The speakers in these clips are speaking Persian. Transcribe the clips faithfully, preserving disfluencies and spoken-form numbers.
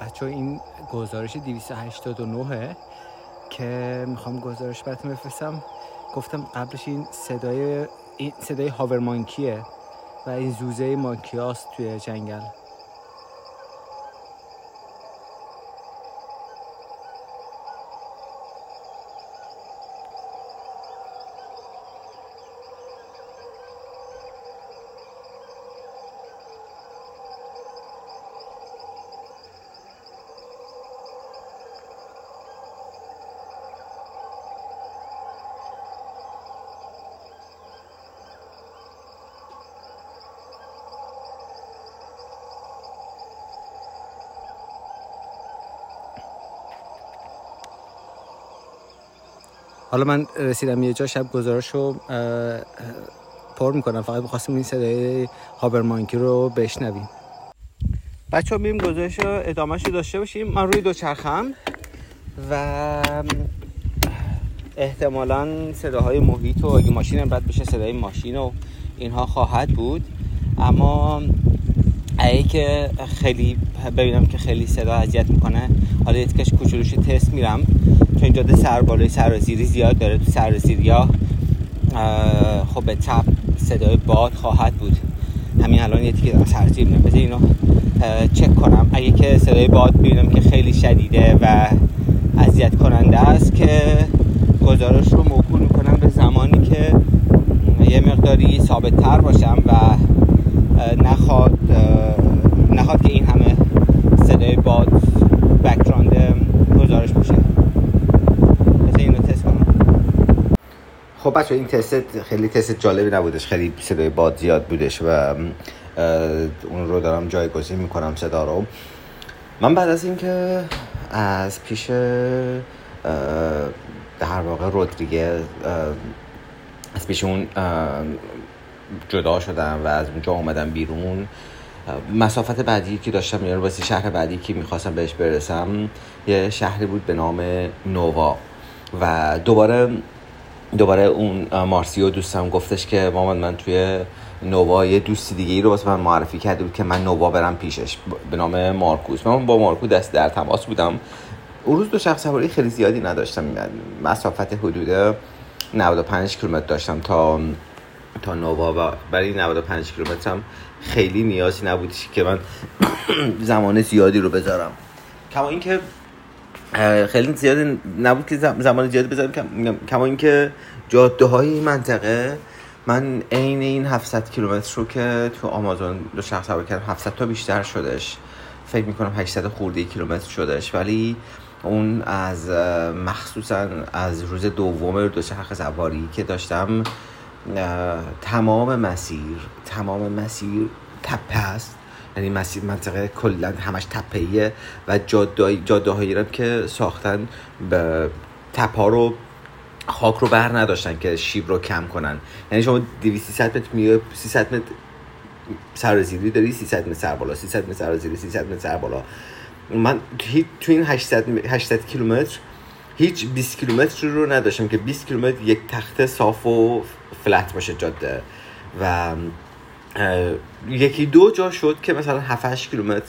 بچه این گزارش دویست و هشتاد و نه که میخوام گزارش براتون بفرستم، گفتم قبلش این صدای این صدای هابر ماینکیه و این زوزه ماینکی هاست توی جنگل. حالا من رسیدم یه جا، شب گزارش رو پر میکنم، فقط میخواستم این صدای هابر ماینکی رو بشنویم. بچه ها میریم گزارش رو ادامهش رو داشته باشیم. من روی دوچرخم و احتمالا صداهای محیط و اگه ماشین هم رد بشه صدای ماشین و اینها خواهد بود، اما اگه که خیلی ببینم که خیلی صدا اذیت میکنه، حالا یه تکش کوچولوش تست میرم، چون جاده سر بالای سرازیری زیاد داره، تو سرازیریا خب به تپ صدای باد خواهد بود. همین الان یه تیکه دارم سرازیری میرم، بذار اینو چک کنم، اگه که صدای باد میبینم که خیلی شدیده و اذیت کننده است که گزارش رو موکول میکنم به زمانی که یه مقداری ثابت تر باشم و نخواد نخواد که این همه صدای باد بک‌گراند گزارش بشه. مثلا اینو تست کنم. خب بچه این تست خیلی تست جالبی نبودش، خیلی صدای باد زیاد بودش و اون رو دارم جایگزین میکنم صدا رو. من بعد از اینکه از پیش در واقع رودریگز از پیش اون جدا شدم و از اونجا اومدم بیرون، مسافت بعدی که داشتم یعنی واسه شهر بعدی که میخواستم بهش برسم یه شهری بود به نام نووا و دوباره دوباره اون مارسیو دوستم گفتش که مامان من توی نووا یه دوستی دیگه ای رو واسه من معرفی کرده بود که من نووا برم پیشش به نام مارکوس. من با مارکوس دست در تماس بودم. اون روز دو شخص سواری خیلی زیادی نداشتم، مسافت حدود نود و پنج کیلومتر داشتم تا تا نووا و برای نود و پنج کیلومتر هم خیلی نیازی نبودش که من زمان زیادی رو بذارم، کما اینکه خیلی زیاد نبود که زمان زیادی بذارم، کما اینکه جاده‌های این منطقه من عین این هفتصد کیلومتر رو که تو آمازون دو شخص سوار کردم هفتصد تا بیشتر شدش، فکر می‌کنم هشتصد خورده کیلومتر شدش، ولی اون از مخصوصا از روز دوم دو شخص سواری که داشتم تمام مسیر تمام مسیر تپه است، یعنی مسیر منطقه کلا همش تپه‌ایه و جاده جاده‌هایی رو که ساختن به تپا رو خاک رو بر نداشتن که شیب رو کم کنن، یعنی شما دویست سیصد متر میای سیصد متر سرازیری داری، سیصد متر سر بالا، سیصد متر سرازیری، سیصد متر سر بالا. من تو این هشتصد کیلومتر هیچ بیست کیلومتر رو نداشتم که بیست کیلومتر یک تخته صاف و فلت باشه جاده و یکی دو جا شد که مثلا هفت هشت کیلومتر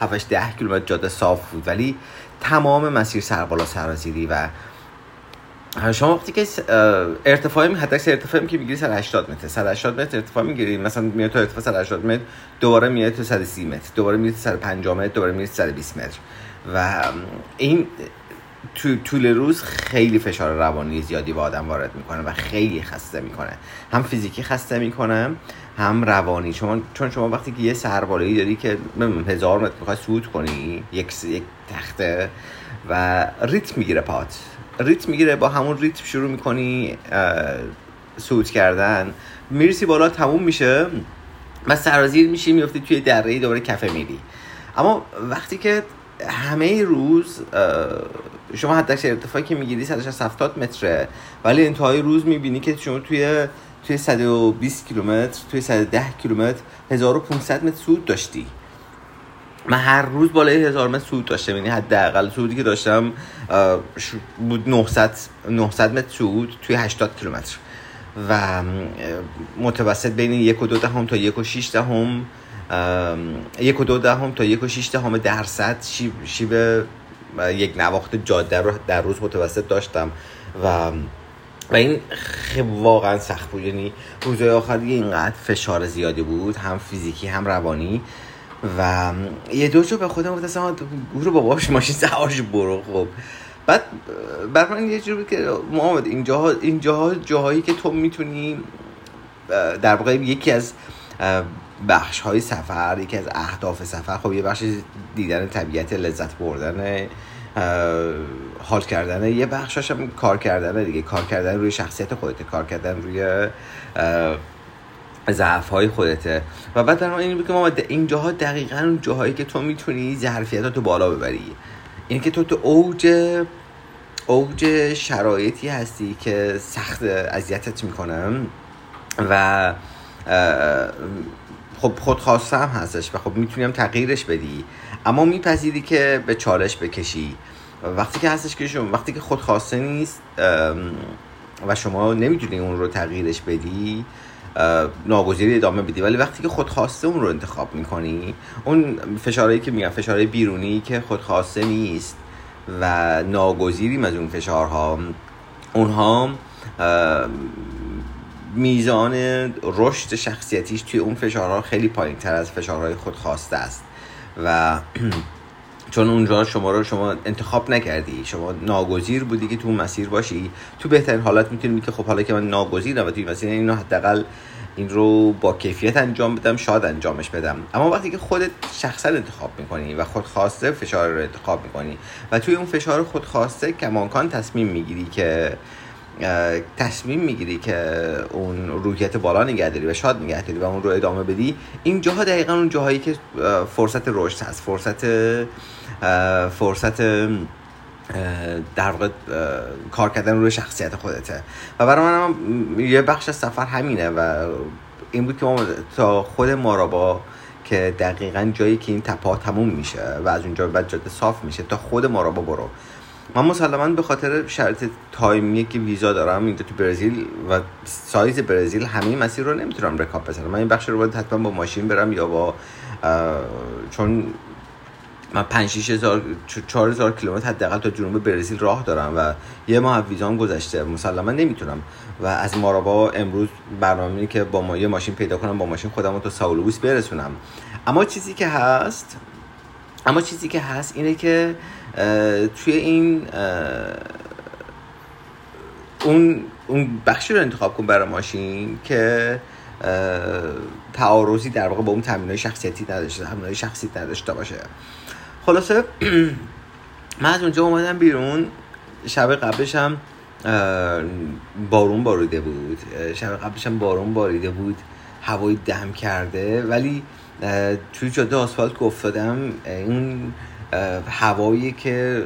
هفت ده کیلومتر جاده صاف بود، ولی تمام مسیر سر بالا سرازیری و شما وقتی که ارتفاعی حداکثر ارتفاعی که میگیری صد و هشتاد متر، صد و هشتاد متر ارتفاع میگیری، مثلا میاد تو ارتفاع صد و هشتاد متر، دوباره میاد تو صد و سی متر، دوباره میاد تو صد و پنجاه متر، دوباره میاد تو صد و بیست متر و این تو طول روز خیلی فشار روانی زیادی به آدم وارد میکنه و خیلی خسته میکنه، هم فیزیکی خسته میکنه هم روانی. شما چون شما وقتی که یه سربالایی داری که هزار متر میخوای صعود کنی یک یک تخته و ریتم میگیره، پات ریتم میگیره، با همون ریتم شروع میکنی صعود کردن، میرسی بالا تموم میشه و سرازیر میشی، میفتی توی دره‌ای، دوباره کفه میری. اما وقتی که همه روز شما حداکثر ارتفاعی که میگیری صد و شصت متره، ولی انتهای روز میبینی که شما توی توی صد و بیست کیلومتر، توی صد و ده کیلومتر هزار و پانصد متر صعود داشتی. من هر روز بالای هزار متر صعود داشتم، یعنی حداقل صعودی که داشتم بود نهصد متر صعود توی هشتاد کیلومتر و متوسط بین یک و دو دهم تا یک و شش دهم یک و دو دهم تا یک و شیش دهم درصد شیب شیب یک نواخت جاده رو در روز متوسط داشتم و و این واقعا سخت بود. یعنی روزهای آخر دیگه اینقدر فشار زیادی بود، هم فیزیکی هم روانی، و یه دو جو به خودم گفتم اصلا برو باباش ماشین سوارش برو. خب بعد بر من یه جوری که محمد اینجاها اینجاها جاهایی که تو میتونی در واقع یکی از بخش های سفر، یکی از اهداف سفر، خب یه بخش دیدن طبیعت، لذت بردن، حال کردن، یه بخشش هم کار کردن دیگه، کار کردن روی شخصیت خودت، کار کردن روی ضعف‌های خودته. و بعد برام این بود که ما این جاها دقیقاً اون جاهایی که تو میتونی ظرفیتاتو بالا ببری، یعنی که تو تو اوج اوج شرایطی هستی که سخت اذیتت میکنم و خب خودخواسته هم هستش و خب میتونیم تغییرش بدی، اما میپذیری که به چالش بکشی. وقتی که هستش که شما وقتی که خودخواسته نیست و شما نمیتونی اون رو تغییرش بدی، ناگزیری ادامه بدی. ولی وقتی که خودخواسته اون رو انتخاب میکنی، اون فشارهایی که میگن فشارهای بیرونی که خودخواسته نیست و ناگزیریم از اون فشارها، اونها میزان رشد شخصیتیش توی اون فشارها خیلی پایین تر از فشارهای خودخواسته است و چون اونجا شما رو شما انتخاب نکردی، شما ناگزیر بودی که تو اون مسیر باشی. تو بهترین حالت میتونی که خب حالا که من ناگزیرم و توی مسیر اینو حداقل این رو با کیفیت انجام بدم، شاید انجامش بدم. اما وقتی که خودت شخصا انتخاب میکنی و خودخواسته فشار رو انتخاب میکنی و توی اون فشار خودخواسته کماکان تصمیم میگیری که تصمیم میگیری که اون روحیت بالا نگه داری و شاد نگه داری و اون رو ادامه بدی، این جاها دقیقا اون جاهایی که فرصت رشد هست، فرصت فرصت در واقع کار کردن روی شخصیت خودته. و برای من یه بخش از سفر همینه و این بود که ما تا خود مارابا که دقیقا جایی که این تپه تموم میشه و از اونجا بعد جاده صاف میشه تا خود مارابا برو. من مسلماً به خاطر شرط تایمی که ویزا دارم اینجا تو برزیل و سایز برزیل همه مسیر رو نمیتونم رکاب بزنم. من این بخش رو باید حتما با ماشین برم یا با چون من پنج تا شش هزار چهار هزار کیلومتر حداقل تا جنوب برزیل راه دارم و یه ماه ویزام گذشته، مسلماً نمیتونم. و از مارابا امروز برنامه اینه که با ما یه ماشین پیدا کنم، با ماشین خودم رو تا ساولوس برسونم. اما چیزی که هست اما چیزی که هست اینه که توی این اون اون بخشی رو انتخاب کن برای ماشین که تعارضی در واقع با اون تمرینای شخصیتی نداشته، تمرینای شخصیت نداشته باشه. خلاصه من از اونجا اومدم بیرون. شب قبلش هم بارون باریده بود، شب قبلش هم بارون باریده بود، هوای دم کرده، ولی توی جاده آسفالت که افتادم اون هوایی که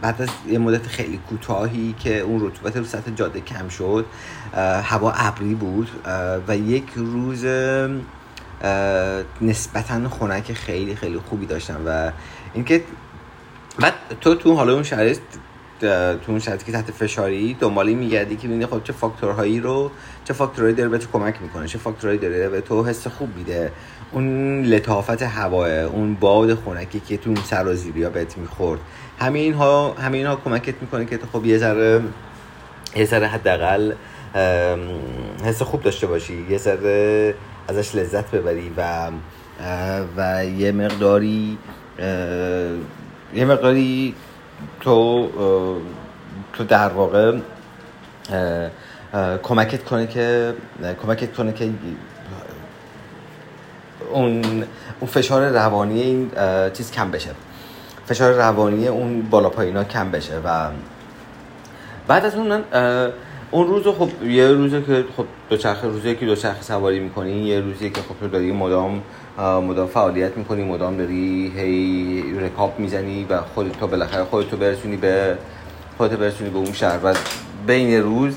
بعد از یه مدت خیلی کوتاهی که اون رطوبت رو سطح جاده کم شد، هوا ابری بود و یک روز نسبتاً خنک خیلی خیلی خوبی داشتم. و اینکه بعد تو تو حالا اون شرایط تو اون شرایطی که تحت فشاری دنبالی میگردی که ببینی خب چه فاکتورهایی رو چه فاکتورهایی داره به تو کمک میکنه، چه فاکتورهایی داره به تو حس خوب میده. اون لطافت هواه، اون باد خنکی که تو اون سرازیریا بهت میخورد، همه اینها همه اینها کمکت میکنه که تو خب یه ذره یه ذره حداقل حس خوب داشته باشی، یه ذره ازش لذت ببری و و یه مقداری یه مقداری تو تو در واقع کمکت کنه که کمکت کنه که اون اون فشار روانی این چیز کم بشه، فشار روانی اون بالا پایینا کم بشه. و بعد از اون من اون روزو خب یه روزی که خب دوچرخه روزی که دوچرخه سواری می‌کنی، یه روزی که خب تو داری مدام مدام فعالیت می‌کنی، مدام داری هی رکاب میزنی و خودت تا بالاخره خودت رو برسونی به خودت برسونی به اون شهر. و بین روز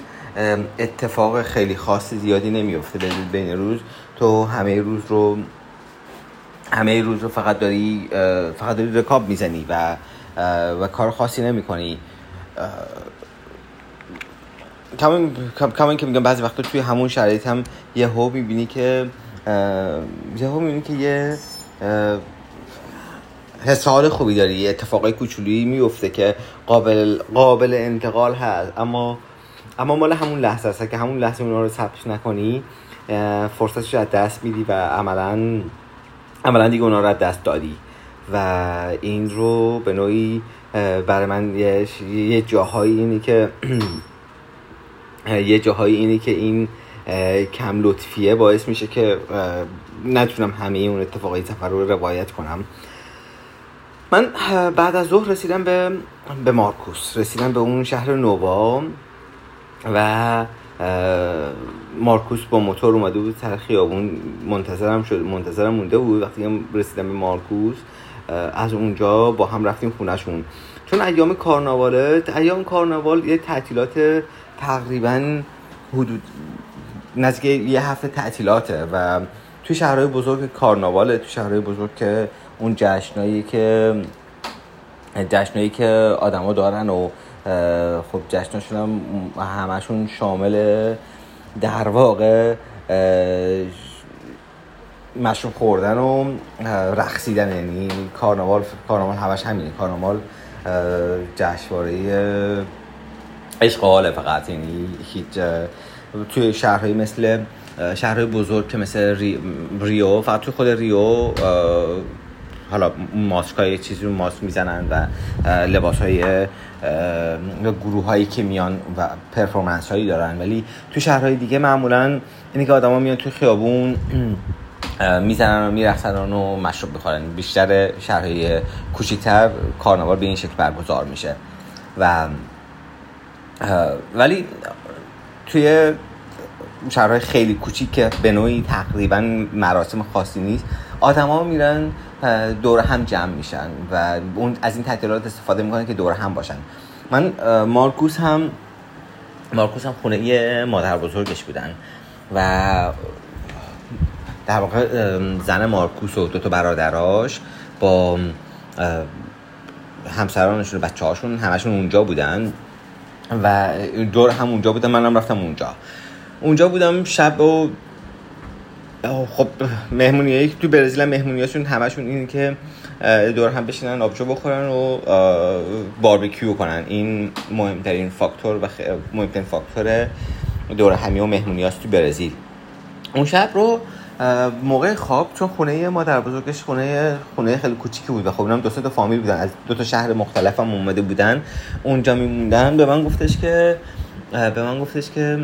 اتفاق خیلی خاص زیادی نمی‌افته، بین روز تو همه روز رو همه روز رو فقط داری فقط داری رکاب میزنی و و کار خاصی نمی‌کنی. کامن کامن که میگم بعضی وقتا توی همون شرایط هم یهو میبینی که یهو میبینی که یه حسار خوبی داری، یه اتفاقای کوچولویی میفته که قابل قابل انتقال هست، اما اما مال همون لحظه است که همون لحظه اونا رو ثبتش نکنی فرصتش رو از دست میدی و عملاً عملاً دیگه اونا رو از دست دادی. و این رو به نوعی برای من یه, یه جاهایی اینی که یه جاهایی اینی که این کم لطفیه باعث میشه که نتونم همه اون اتفاقای سفر رو روایت کنم. من بعد از ظهر رسیدم به به مارکوس، رسیدم به اون شهر نووا و مارکوس با موتور اومده بود سر خیابون، منتظرم شد، منتظرم مونده بود. وقتی رسیدم به مارکوس از اونجا با هم رفتیم خونه‌شون، چون ایام کارناواله، ایام کارناوال یه تعطیلات تقریبا حدود نزدیک یه هفته تعطیلاته و تو شهرهای بزرگ کارناواله، تو شهرهای بزرگ که اون جشنایی که جشنایی که آدما دارن و خب جشناشون هم همشون شامل در واقع مشروب خوردن و رقصیدن، یعنی کارناوال کارناوال همش همینه، کارناوال جشنواره عشق و حاله فقط، یعنی هیچ توی شهرهای مثل شهرهای بزرگ که مثل ری... ریو، فقط توی خود ریو حالا ماسکای چیزی رو ماسک میزنن و لباسهای گروه هایی که میان و پرفورمنس هایی دارن، ولی تو شهرهای دیگه معمولا اینه که آدم ها میان تو خیابون میزنن و میرخصن و مشروب بخورن. بیشتر شهرهای کوچیک‌تر کارناوال به این شکل برگزار میشه و ولی توی شهرهای خیلی کوچیک که به نوعی تقریبا مراسم خاصی نیست، آدم ها میرن دور هم جمع میشن و از این تعطیلات استفاده میکنن که دور هم باشن. من مارکوس هم مارکوس هم خونه مادر بزرگش بودن و در واقع زن مارکوس و دو تا برادراش با همسرانشون و بچه هاشون همشون اونجا بودن و دور هم اونجا بودن. منم رفتم اونجا اونجا بودم شب و خب مهمونیایی که تو برزیل هم مهمونیاشون همشون اینه که دور هم بشینن آبجو بخورن و باربیکیو کنن. این مهمترین فاکتور و خ... مهمترین فاکتور دور همی و مهمونیاش تو برزیل. اون شب رو موقع خواب، چون خونه مادر بزرگش خونه خونه خیلی کوچیکی بود و خب اینم دو سه تا فامیل بودن، از دو تا شهر مختلف هم اومده بودن اونجا میموندن. به من گفتش که به من گفتش که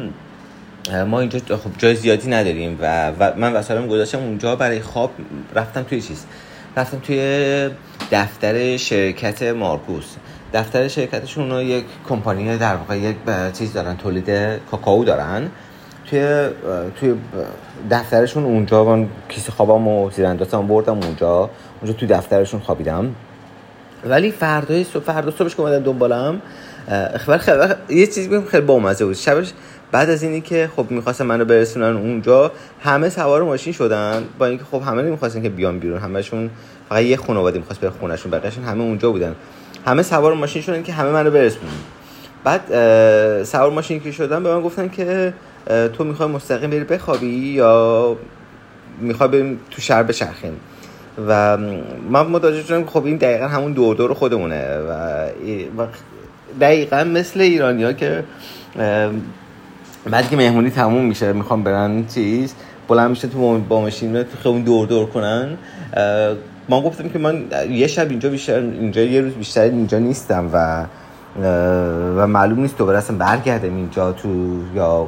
ما اینجا خب جای زیادی نداریم و, و من وسایلم گذاشتم اونجا برای خواب. رفتم توی چیز رفتم توی دفتر شرکت مارکوس. دفتر شرکتشون اونا یک کمپانی در واقع یک چیز دارن، تولید کاکائو دارن. توی توی دفترشون اونجا من کیسه خوابامو زیراندازم بردم اونجا اونجا تو دفترشون خوابیدم. ولی فردای صبح فردا صبحش که اومدم دنبالم خبر خبر یه چیزی بهم خیلی بامزه بود. شبش بعد از اینی که خب می‌خواستن منو برسونن اونجا، همه سوار ماشین شدن، با اینکه خب همه نمی‌خواستن که بیان بیرون، همه‌شون فقط یه خانواده می‌خواست بره خونه‌شون، بقیه‌شون همه اونجا بودن. همه سوار ماشین شدن که همه منو برسونن. بعد سوار ماشین که شدن به من گفتن که تو می‌خوای مستقیم بری بخوابی یا می‌خوای بریم تو شهر بچرخیم؟ و من متوجه شدم که خب این دقیقاً همون دور دور خودمونه و دقیقاً مثل ایرانی‌ها که بعد که مهمونی تموم میشه میخوام برن چیز بلند میشه تو با ماشین رو تو خیابون دور دور کنن. من گفتم که من یه شب اینجا بیشتر اینجا یه روز بیشتر اینجا نیستم و و معلوم نیست دوباره اصلا برگردم اینجا تو یا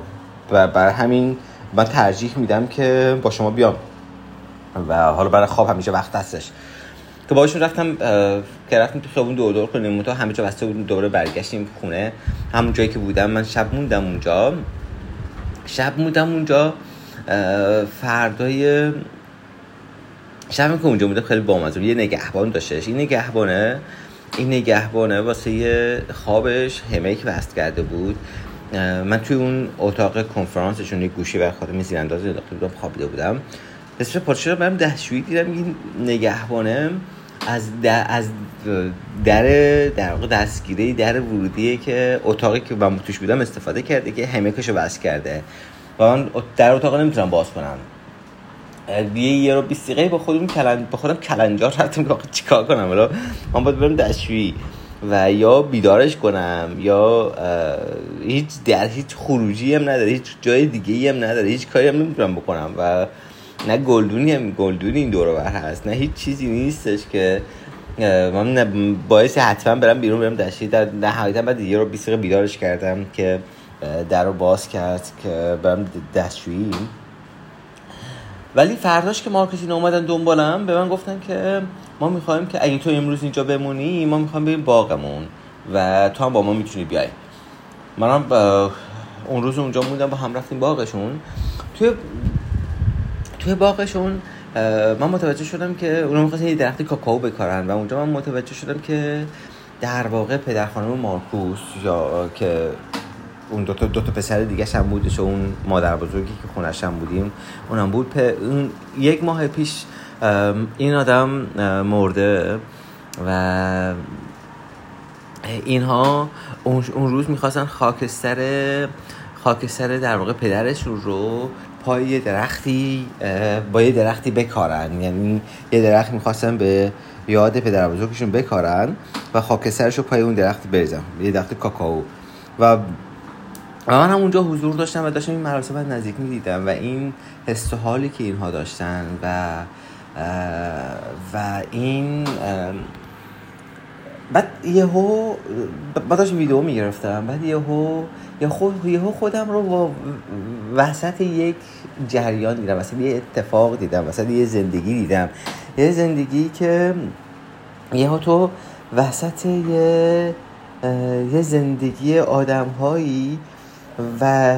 بر همین من ترجیح میدم که با شما بیام و حالا برای خواب همیشه وقت هستش. که باهاشون رفتم که رفتم تو خیابون دور دور کنیم تا همه جا بسته بود. دوباره برگشتیم خونه همون جایی که بودم. من شب موندم اونجا شب بودم اونجا فردای شبم که اونجا بودم خیلی بامزه بود. یه نگهبان داشتش. این نگهبانه این نگهبانه واسه خوابش همیک وست کرده بود. من توی اون اتاق کنفرانسشون یه گوشی بر خاطر میزیرانداز انداخته بودم، خوابیده بودم. بسیار پادشاه برم دستشویی دیدم این نگهبانه از در از در در واقع دستگیره در ورودیه که اتاقی که من توش بودم استفاده کرده که همیکشو بس کرده و من در اتاق نمیتونم باز کنم. یه یه رو بیست دقیقه با خودم کلنج با خودم کلنجار رفتم که آخه چیکار کنم، حالا من باید برم دستشویی و یا بیدارش کنم یا هیچ در هیچ خروجی هم نداره، هیچ جای دیگه‌ای هم نداره، هیچ کاری هم نمیتونم بکنم و نه گلدونی هم گلدونی این دور و بر هست، نه هیچ چیزی نیستش که من باعث حتما برم بیرون برم دستشویی. در نهایتا بعد یه رو بیست دقیقه بیدارش کردم که در رو باز کرد که برم دستشویی. ولی فرداش که مارکتین اومدن دنبالم به من گفتن که ما میخوایم که اگه تو امروز اینجا بمونی ما میخوایم بریم باغمون و تو هم با ما میتونی بیای. منم اون روز اونجا موندم، با هم رفتیم باغشون. توی توی باغشون من متوجه شدم که اونا میخواستن یه درخت کاکائو بکارن و اونجا من متوجه شدم که در واقع پدر خانم مارکوس یا که اون دو تا دو تا پسر دیگه هم بودش، اون مادر بزرگی که خونش هم بودیم اونم بود. پ... اون یک ماه پیش این آدم مرده و اینها اون روز می‌خواستن خاکستر خاکستر در واقع پدرشون رو پای یه درختی با یه درختی بکارن، یعنی یه درخت می‌خواستن به یاد پدر بزرگشون بکارن و خاکسترش رو پای اون درخت بریزن، یه درخت کاکائو. و من هم اونجا حضور داشتم و داشتم این مراسم از نزدیک می‌دیدم و این حس و حالی که اینها داشتن و و این بعد یهو بعد داشتم ویدیو می‌گرفتم، بعد یهو یه خود یهو خودم رو با وسط یک جریان دیدم، وسط یه اتفاق دیدم، وسط یه زندگی دیدم، یه زندگی که یهو تو وسط یه یه زندگی آدم‌هایی و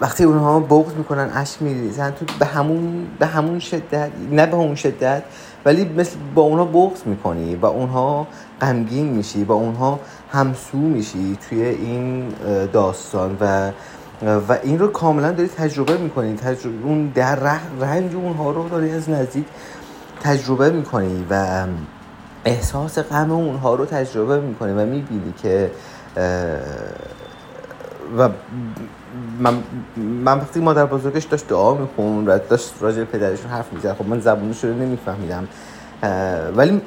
وقتی اونها بغض میکنن، اشک میریزن تو به همون به همون شدت، نه به اون شدت، ولی مثل با اونها بغض میکنی، با اونها غمگین میشی، با اونها همسو میشی توی این داستان و و این رو کاملا داری تجربه میکنی، تجربه اون در رنج اونها رو داری از نزدیک تجربه میکنی و احساس غم اونها رو تجربه میکنی و میبینی که و من من وقتی مادر بزرگش داشت دعا میخوند و داشت راجع پدرشون حرف میزد، خب من زبونش رو نمیفهمیدم، ولی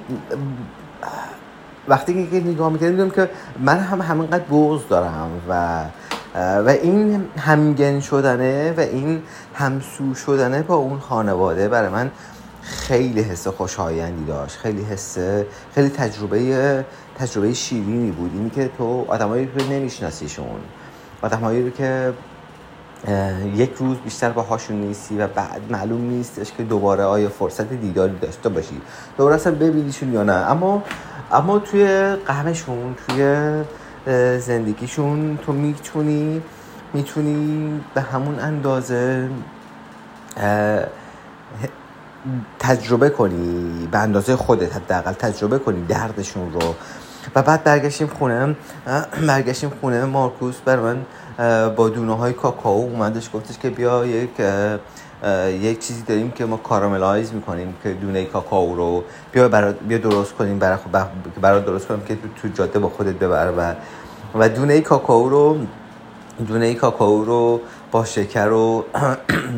وقتی که نگاه میکردم دیدم که من هم همینقدر بغض دارم و و این همگن شدنه و این همسو شدنه با اون خانواده برای من خیلی حس خوشایندی داشت، خیلی حس خیلی تجربه تجربه شیرینی بود، اینی که تو آدمایی رو نمیشناسیشون، آدمایی رو که یک روز بیشتر باهاشون نیستی و بعد معلوم نیستش که دوباره آیا فرصت دیداری داشته باشی، دوباره اصلا ببینیشون یا نه، اما اما توی غمشون، توی زندگیشون تو میتونی میتونی به همون اندازه تجربه کنی، به اندازه خودت حداقل تجربه کنی دردشون رو. و بعد برگشتیم خونه، برگشتیم خونه مارکوس بر من با دونه های کاکائو اومدش گفتش که بیا یک یک چیزی داریم که ما کاراملایز میکنیم که دونه کاکائو رو بیا برا بیا درست کنیم برای برای درست کنیم که تو جاده با خودت ببر و و دونه کاکائو رو دونه کاکائو رو با شکر و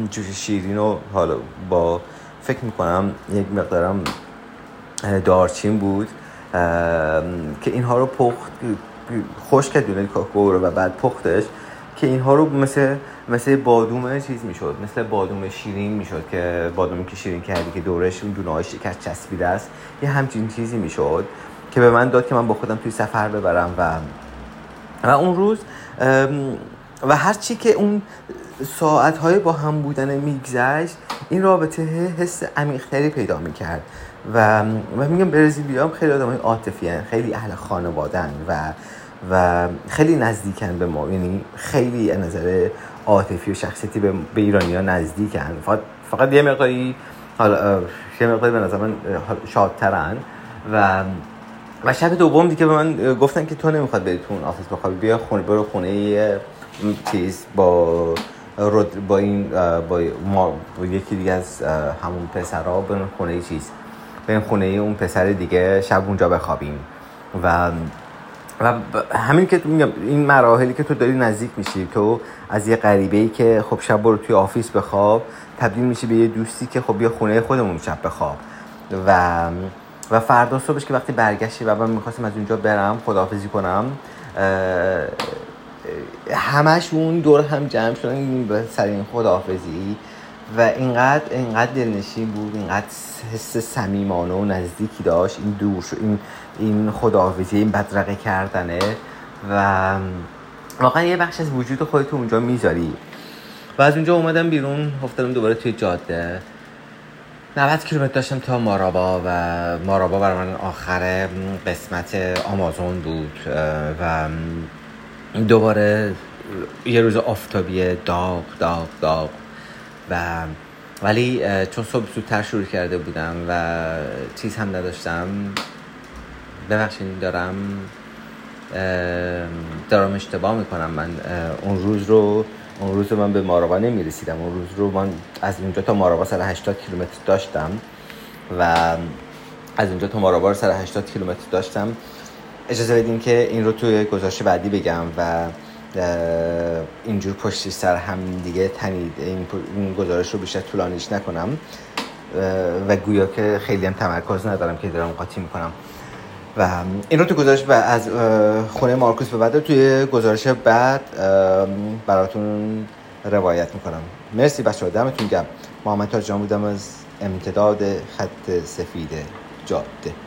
جوش شیرین و حالا با فکر میکنم یک مقدارم دارچین بود که اینها رو پخت، خشک دونه کاکائو رو و بعد پختش که اینها رو مثل مثل بادوم چیز میشد، مثل بادوم شیرین میشد که بادومی که شیرین کردی که دورش اون دونه های شکر چسبیده است، یه همچین چیزی میشد که به من داد که من با خودم توی سفر ببرم و و اون روز و هر چی که اون ساعت‌های با هم بودن میگذشت این رابطه حس عمیق‌تری پیدا می‌کرد و من میگم برزیلیا هم خیلی آدمای عاطفی‌ان، خیلی اهل خانواده‌ان و و خیلی نزدیکن به ما، یعنی خیلی از نظر عاطفی و شخصیتی به, به ایرانی‌ها نزدیکن، فقط فقط یه مقداری حالا یه مقداری به نظر من شادترن و و شب دوم دیگه به من گفتن که تو نمی‌خواد بری تو اون آفیس، بخوابی بیا خونه، برو خونه چیز با رود با این با ما با یکی دیگه از همون پسرها به خونه چیز به خونه اون پسر دیگه شب اونجا بخوابیم و و همین که تو میگم این مراحلی که تو داری نزدیک میشی، تو از یه غریبه‌ای که خب شب برو توی آفیس بخواب تبدیل میشی به یه دوستی که خب یه خونه خودمون شب بخواب و و فردا صبحش که وقتی برگشتی و من میخواستم از اونجا برم خداحافظی کنم، همش اون دور هم جمع شدن سر این خداحافظی و اینقدر اینقدر دلنشین بود، اینقدر حس صمیمانه و نزدیکی داشت این دور شد، این این خداحافظی، این بدرقه کردنه و واقعا یه بخش از وجود خودت اونجا میذاری. و از اونجا اومدم بیرون، افتادم دوباره توی جاده. نود کیلومتر داشتم تا مارابا و مارابا برای من آخر قسمت آمازون بود و دوباره یه روز آفتابی داغ داغ داغ و ولی چون صبح زودتر شروع کرده بودم و چیز هم نداشتم، ببخشید دارم دارم اشتباه میکنم، من اون روز رو اون روز من به مارابا نمیرسیدم، اون روز رو من از اونجا تا مارابا سر هشتاد کیلومتر داشتم و از اونجا تا مارابا سر هشتاد کیلومتر داشتم. اجازه بدین که این رو توی گزارش بعدی بگم و اینجور پشتی سر هم دیگه تنید این گزارش رو بیشتر طولانیش نکنم و گویا که خیلی هم تمرکز ندارم که دارم قاطی میکنم و این رو توی گزارش و از خونه مارکوس به بعد توی گزارش بعد براتون روایت میکنم. مرسی بچه‌ها، دمتون گرم. محمد تاجیان بودم از امتداد خط سفید جاده.